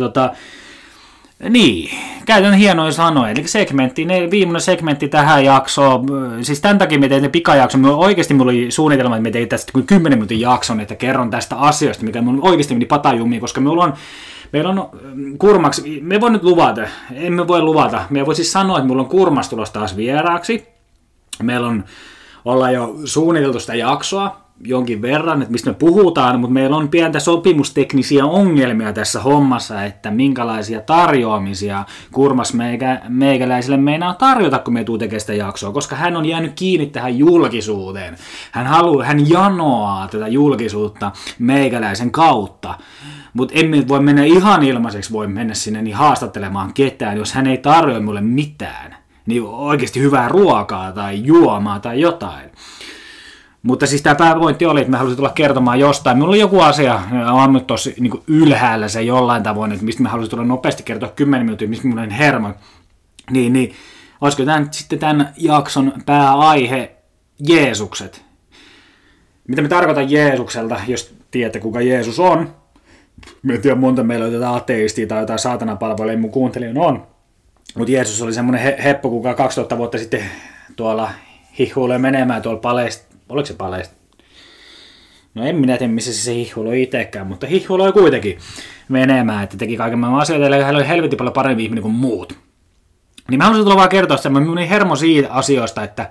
niin, käytän hienoja sanoja, eli segmentti, viimeinen segmentti tähän jaksoon, siis tämän takia me tein ne pikajakson, oikeasti mulla oli suunnitelma, että me tein tästä 10 minuutin jakson, että kerron tästä asiasta, mikä mun oikeasti meni patajumiin, koska meillä on Kurmaksi, me voi siis sanoa, että mulla on Kurmas tulossa taas vieraaksi, ollaan jo suunniteltu sitä jaksoa jonkin verran, että mistä me puhutaan, mutta meillä on pientä sopimusteknisiä ongelmia tässä hommassa, että minkälaisia tarjoamisia Kurmas meikäläisille meinaa tarjota, kun me tuu tekemään sitä jaksoa, koska hän on jäänyt kiinni tähän julkisuuteen. Hän janoaa tätä julkisuutta meikäläisen kautta, mutta emme voi mennä ihan ilmaiseksi, voi mennä sinne niin haastattelemaan ketään, jos hän ei tarjoa mulle mitään, niin oikeasti hyvää ruokaa tai juomaa tai jotain. Mutta siis tämä pääpointti oli, että mä halusin tulla kertomaan jostain. Minulla oli joku asia, on nyt tuossa niin ylhäällä se jollain tavoin, että mistä mä halusin tulla nopeasti kertoa 10 minuuttia, mistä minulla on hermo. Niin, olisiko tämän, sitten tämän jakson pääaihe Jeesukset? Mitä me tarkoitan Jeesukselta, jos tiedätte kuka Jeesus on? Mä en tiedä monta meillä on jotain ateistia tai jotain saatanapalvoja, ei mun kuuntelijan on. Mutta Jeesus oli semmoinen heppo, kuka 2000 vuotta sitten tuolla hihuilee menemään tuolla oliko se paleista? No en minä tiedä, missä se hihuloi itsekään, mutta hihuloi kuitenkin menemään, että teki kaiken maailman asioita, eli hän oli helvetin paljon parempi ihminen kuin muut. Niin mä haluaisin tulla vaan kertoa semmoinen minun hermo siitä asioista, että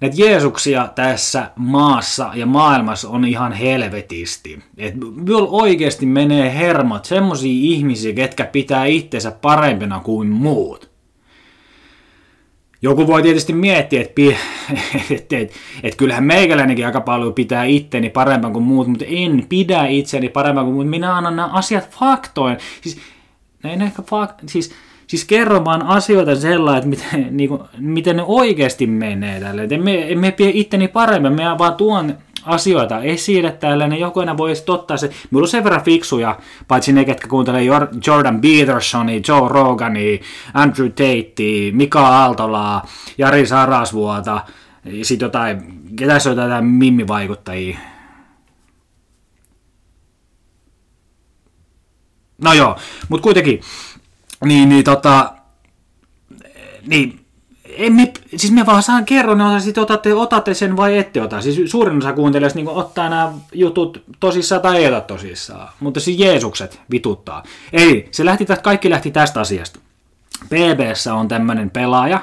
näitä Jeesuksia tässä maassa ja maailmassa on ihan helvetisti. Että minulla oikeasti menee hermot semmoisia ihmisiä, ketkä pitää itsensä parempina kuin muut. Joku voi tietysti miettiä, että kyllähän meikäläinenkin aika paljon pitää itteni parempaan kuin muut, mutta en pidä itseni parempaan kuin muut. Minä annan nämä asiat faktoin. Siis kerron vaan asioita sellainen, että miten ne oikeasti menee tälle. Emme pidä itteni paremmin, me vaan tuon asioita esille tällainen. Joku enää voisi ottaa se. Minulla on sen verran fiksuja, paitsi ne, ketkä kuuntelee Jordan Petersonia, Joe Rogania, Andrew Tatea, Mika Aaltolaa, Jari Sarasvuota, sitten jotain, ketäs on jotain mimmivaikuttajia. No joo, mutta kuitenkin, siis me vaan saan kerron, niin sitten otatte sen vai ette ota. Siis suurin osa kuuntelijoista niin ottaa nämä jutut tosissaan tai ei ota tosissaan. Mutta siis Jeesukset vituttaa. Eli kaikki lähti tästä asiasta. PB:ssä on tämmöinen pelaaja,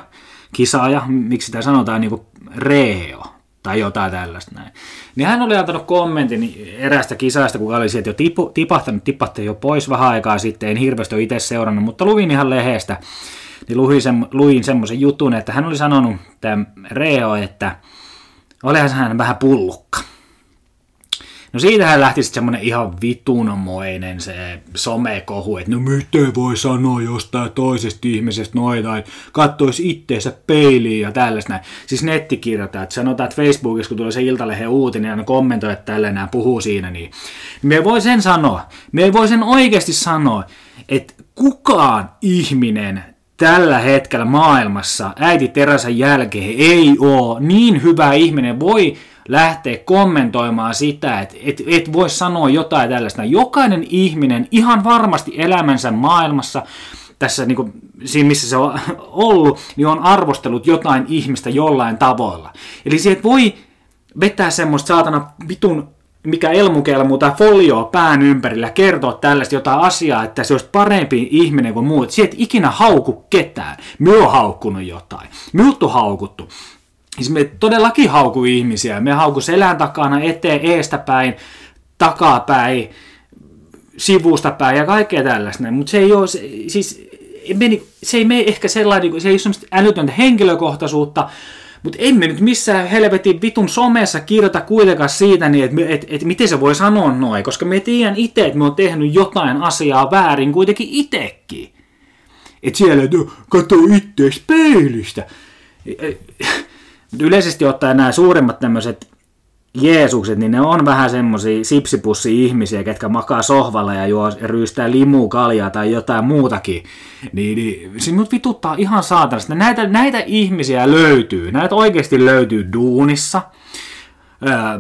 kisaaja, miksi sitä sanotaan niin kuin reo tai jotain tällaista näin. Niin hän oli antanut kommentin eräästä kisaista, kuka oli sieltä jo tipahtanut jo pois vähän aikaa sitten. En hirveästi ole itse seurannut, mutta luin ihan lehestä. Niin luin semmoisen jutun, että hän oli sanonut, tämä reo, että olihan hän vähän pullukka. No siitähän lähti sitten semmoinen ihan vitunomoinen se somekohu, että no miten voi sanoa jostain toisesta ihmisestä noita, että kattoisi itteensä peiliin ja tällaista. Siis nettikirjoittajat, sanotaan, että Facebookissa kun tulee se Iltalehden uutinen ja ne kommentoijat että tällä enää puhuu siinä, niin me ei voi sen oikeasti sanoa, että kukaan ihminen tällä hetkellä maailmassa äiti teränsä jälkeen ei ole niin hyvä ihminen, voi lähteä kommentoimaan sitä, että et voi sanoa jotain tällaista. Jokainen ihminen ihan varmasti elämänsä maailmassa, tässä niin kuin, siinä missä se on ollut, niin on arvostellut jotain ihmistä jollain tavoilla. Eli siitä voi vetää semmoista saatana vitun mikä elmukelmu tai folioa pään ympärillä, kertoo tällaista jotain asiaa, että se olisi parempi ihminen kuin muut. Siitä et ikinä hauku ketään. Minä olen haukkunut jotain. Minut on haukuttu. siis me todellakin haukui ihmisiä. Me haukui selän takana, eteen, eestä päin, takapäin, sivusta päin ja kaikkea tällaista. Mutta se ei ole, siis se ei mene ehkä sellainen, se ei ole semmoista älytöntä henkilökohtaisuutta, mutta emme nyt missään helvetin vitun somessa kirjoita kuitenkaan siitä, niin että miten se voi sanoa noin, koska me tiedän itse, että me on tehnyt jotain asiaa väärin kuitenkin itsekin. Että siellä, että katso itseäsi peilistä. Yleisesti ottaen nämä suurimmat tämmöiset Jeesukset, niin ne on vähän semmoisia sipsipussi-ihmisiä, ketkä makaa sohvalla ja juo ja ryystää limuu, kaljaa tai jotain muutakin. Niin siis mut vituttaa ihan saatanasta. Näitä ihmisiä löytyy. Näitä oikeasti löytyy duunissa,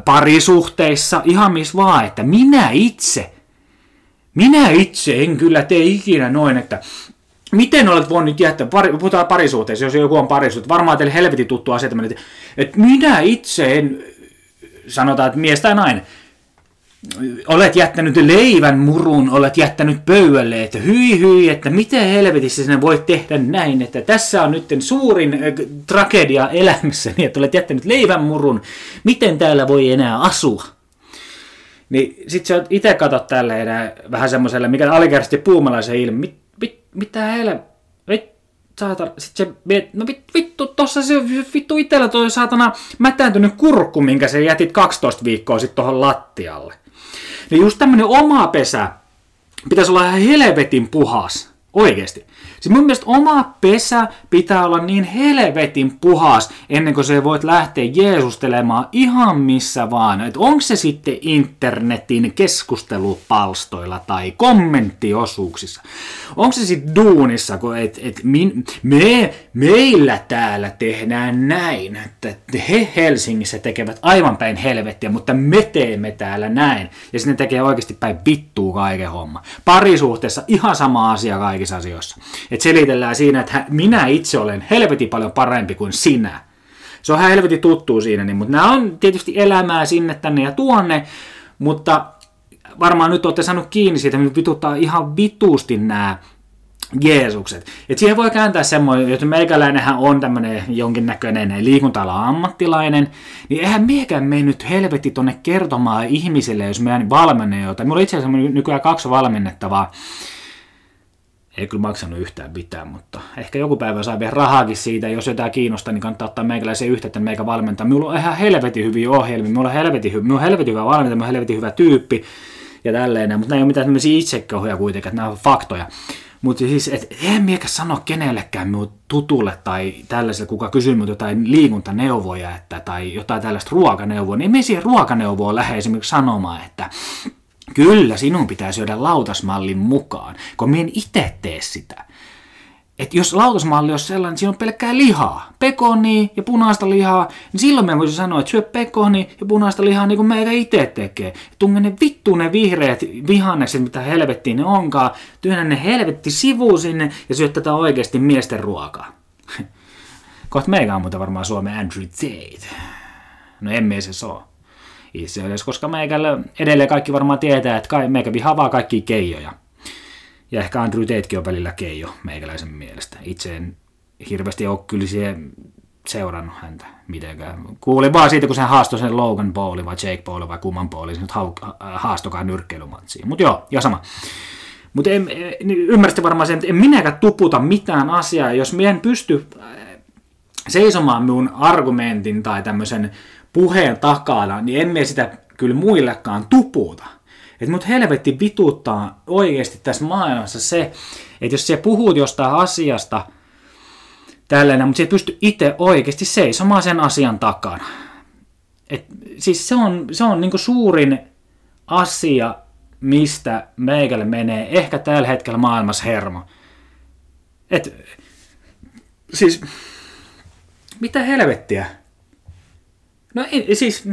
parisuhteissa, ihan missä vaan, että minä itse en kyllä tee ikinä noin, että miten olet voinut jättää, puhutaan parisuhteessa, jos joku on parisuhteessa, varmaan teille helvetin tuttu asia, että minä itse en, sanotaan, että mies tai nainen, olet jättänyt leivän murun, olet jättänyt pöydälle, että hyi, että miten helvetissä sinä voit tehdä näin, että tässä on nyt suurin tragedia elämässäni, että olet jättänyt leivän murun, miten täällä voi enää asua. Niin sit sä itse katot tällä enää vähän semmoselle, mikä alikersti puumalaisen ilme, mitä vittu, tossa se vittu itellä toi saatana mätääntynyt kurkku, minkä sä jätit 12 viikkoa sitten tohon lattialle. Niin just tämmönen oma pesä pitäisi olla ihan helvetin puhas, oikeesti. Siis mun mielestä oma pesä pitää olla niin helvetin puhas, ennen kuin sä voit lähteä jeesustelemaan ihan missä vaan. Et onks se sitten internetin keskustelupalstoilla tai kommenttiosuuksissa? Onks se sitten duunissa, kun meillä täällä tehdään näin, että he Helsingissä tekevät aivan päin helvettiä, mutta me teemme täällä näin. Ja sitten tekee oikeasti päin vittua kaiken homma. Parisuhteessa ihan sama asia kaikissa asioissa. Että selitellään siinä, että minä itse olen helvetin paljon parempi kuin sinä. Se on ihan helvetin tuttuu siinä, niin, mutta nämä on tietysti elämää sinne, tänne ja tuonne, mutta varmaan nyt olette saanut kiinni siitä, että vituttaa ihan vitusti nämä Jeesukset. Et siihen voi kääntää semmoinen, että meikäläinenhän on tämmöinen jonkinnäköinen liikunta-alan ammattilainen, niin eihän miekään mene nyt helvetti tonne kertomaan ihmisille, jos meidän valmennee jotain. Mulla on itse asiassa nykyään 2 valmennettavaa. Ei kyllä maksanut yhtään mitään, mutta ehkä joku päivä saa vielä rahaakin siitä. Jos jotain kiinnostaa, niin kannattaa ottaa meikäläisen yhteyttä, meikä valmentaa. Minulla on ihan helvetin hyviä ohjelmia, minulla on helvetin hyvä valmentaja, minulla on helvetin hyvä tyyppi ja tälleen. Mutta nämä ei ole mitään tämmöisiä itseköhoja kuitenkaan, että nämä on faktoja. Mutta siis, et en miekä sano kenellekään minun tutulle tai tällaiselle, kuka kysyy minulta jotain liikuntaneuvoja tai jotain tällaista ruokaneuvoa, niin ei me siihen ruokaneuvoon lähde esimerkiksi sanomaan, että kyllä, sinun pitää syödä lautasmallin mukaan, kun minä en itse tee sitä. Et jos lautasmalli on sellainen, että siinä on pelkkää lihaa, pekonia ja punaista lihaa, niin silloin minä voisin sanoa, että syö pekonia ja punaista lihaa niin kuin meikä itse tekee. Tunge ne vittu ne vihreät vihannekset, mitä helvettiin ne onkaan, työnnä ne helvetti sivuun sinne ja syö tätä oikeasti miesten ruokaa. Kohta meikä on muuten varmaan Suomen Andrew Tate. No emme se soo. Itse asiassa, koska meikällä edelleen kaikki varmaan tietää, että meikä vihaa kaikkia keijoja. Ja ehkä Andrew Tatekin on välillä keijo meikäläisen mielestä. Itse en hirveästi ole kyllä siihen seurannut häntä mitenkään. Kuulin vaan siitä, kun sen haastoi sen Logan Paulin vai Jake Paulin vai kumman Paulin. Se nyt haastokaa nyrkkeilymatsiin. Mutta joo, ja sama. Mutta ymmärsitte varmaan sen, että en minäkään tuputa mitään asiaa, jos minä en pysty seisomaan minun argumentin tai tämmöisen puheen takana, niin en mene sitä kyllä muillekaan tuputa. Että mut helvetti vituttaa oikeasti tässä maailmassa se, että jos sä puhut jostain asiasta tällainen, mutta sä et pysty itse oikeasti seisomaan sen asian takana. Et siis se on niinku suurin asia, mistä meikälle menee ehkä tällä hetkellä maailmassa hermo. Et siis mitä helvettiä? No siis,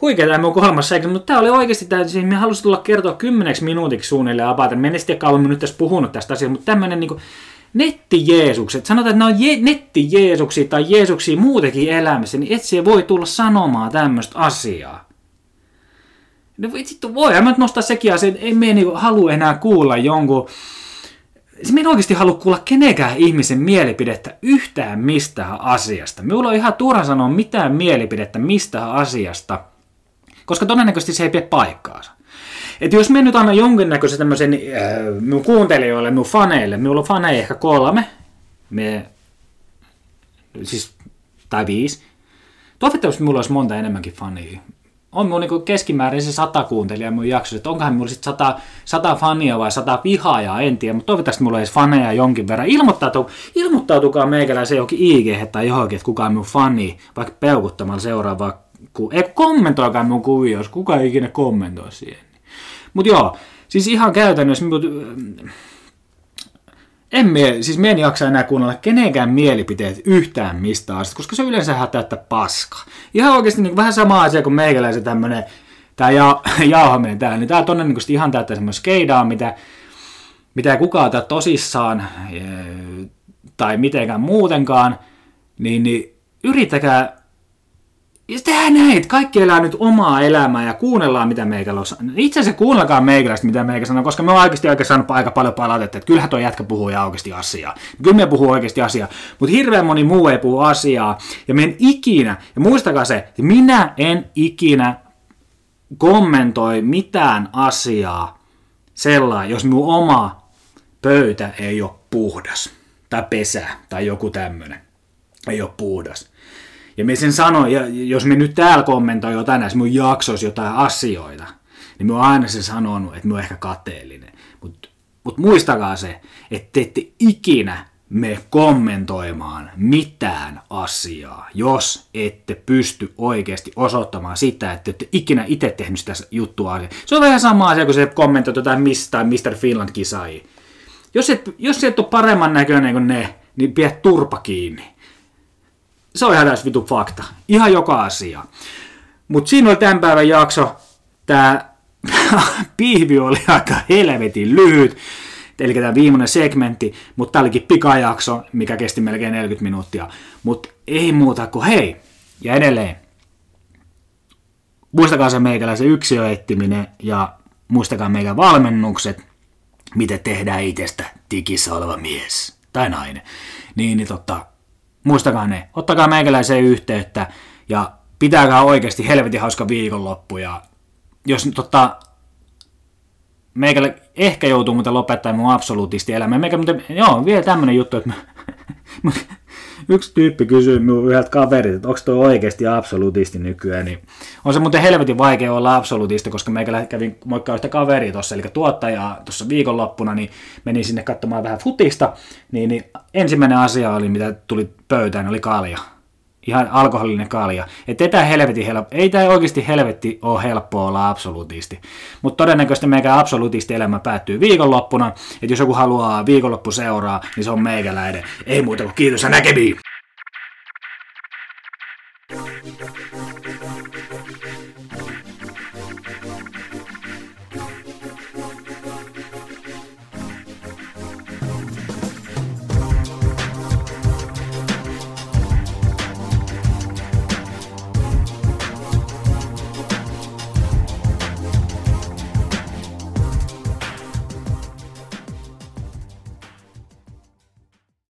huikea tämä minun kolmas seikka, mutta tämä oli oikeasti täysin, minä halusin tulla kertoa 10 minuutiksi suunnilleen apaten, minä en tiedä kauan minä nyt tässä puhunut tästä asiasta, mutta tämmöinen niin netti-Jeesukset, sanotaan, että nämä on netti-Jeesuksia tai Jeesuksia muutenkin elämässä, niin et se voi tulla sanomaan tämmöistä asiaa. No sitten voihan minä nostaa sekin asia, että en minä halua enää kuulla jonkun minä en oikeasti halua kuulla kenenkään ihmisen mielipidettä yhtään mistään asiasta. Minulla on ihan turha sanoa mitään mielipidettä mistään asiasta, koska todennäköisesti se ei pidä paikkaansa. Että jos minä nyt annan jonkinnäköisen tämmöisen minun kuuntelijoille, minun faneille, minulla on faneja ehkä 3, tai 5. Toivottavasti minulla olisi monta enemmänkin fania. On minun niin keskimäärin se 100 kuuntelijaa minun jaksossa, että onkohan minulla sitten 100 fania vai 100 vihaajaa, en tiedä, mutta toivottavasti minulla olisi faneja jonkin verran. Ilmoittautukaa meikäläiseen johonkin IG tai johonkin, että kuka on minun fani, vaikka peukuttamalla seuraavaa. Ei kommentoikaa minun kuvia, jos kukaan ei ikinä kommentoi siihen. Mutta joo, siis ihan käytännössä minä en jaksa enää kuunnella kenenkään mielipiteet yhtään mistä asiasta, koska se yleensä täyttää paskaa. Ihan oikeasti niin vähän sama asia kuin meikäläisen tämmöinen, tämä jauhaminen täällä, niin tämä todennäköisesti ihan täyttää semmoinen skeidaa, mitä ei kukaan ottaa tosissaan tai mitenkään muutenkaan, niin yrittäkää. Ja tehdään näitä. Kaikki elää nyt omaa elämää ja kuunnellaan, mitä meikällä on. Itse asiassa kuunnellakaan meikäläistä, mitä meikä sanoo, koska me on oikeasti saanut aika paljon palautetta, että kyllähän tuo jätkä puhuu ja oikeasti asiaa. Kyllä me puhuu oikeasti asiaa, mutta hirveän moni muu ei puhu asiaa. Ja me en ikinä, ja muistakaa se, että minä en ikinä kommentoi mitään asiaa sellainen, jos minun oma pöytä ei ole puhdas. Tai pesä, tai joku tämmöinen. Ei ole puhdas. Ja minä sen sanoin, ja jos minä nyt täällä kommentoin jotain näissä minun jaksoissa jotain asioita, niin minä olen aina sen sanonut, että minä olen ehkä kateellinen. Mutta muistakaa se, että te ette ikinä mene kommentoimaan mitään asiaa, jos ette pysty oikeasti osoittamaan sitä, että te ette ikinä itse tehnyt sitä juttua. Se on vähän sama asia, kun se kommentoit jotain mistään Mr. Finland-kisaajia. Jos et ole paremman näköinen kuin ne, niin pidä turpa kiinni. Se on ihan täys vitu fakta. Ihan joka asia. Mutta siinä oli tämän päivän jakso. Tämä pihvi oli aika helvetin lyhyt. Eli tämä viimeinen segmentti. Mutta tämä olikin pikajakso, mikä kesti melkein 40 minuuttia. Mutta ei muuta kuin hei. Ja edelleen. Muistakaa se meikäläisen yksiöettiminen. Ja muistakaa meidän valmennukset. Miten tehdään itsestä tikissä oleva mies. Tai nainen. Muistakaa ne, ottakaa meikäläiseen yhteyttä ja pitääkää oikeasti helvetin hauska viikonloppu. Ja jos meikällä ehkä joutuu muuten lopettaa mun absoluutisti elämä. Vielä tämmönen juttu, että yksi tyyppi kysyy minun yhdeltä kaverilta, että onko toi oikeasti absoluutisti nykyään. Niin on se muuten helvetin vaikea olla absoluutisti, koska meikällä kävin moikkaa yhtä kaveria tuossa, eli tuottajaa tuossa viikonloppuna, niin menin sinne katsomaan vähän futista, niin ensimmäinen asia oli, mitä tuli pöytään, oli kalja. Ihan alkoholinen kalja. Että ei tämä oikeasti helvetti ole helppoa olla absoluutisti. Mutta todennäköisesti meikään absoluutisti elämä päättyy viikonloppuna. Että jos joku haluaa viikonloppu seuraa, niin se on meikäläinen. Ei muuta kuin kiitos ja näkemiin!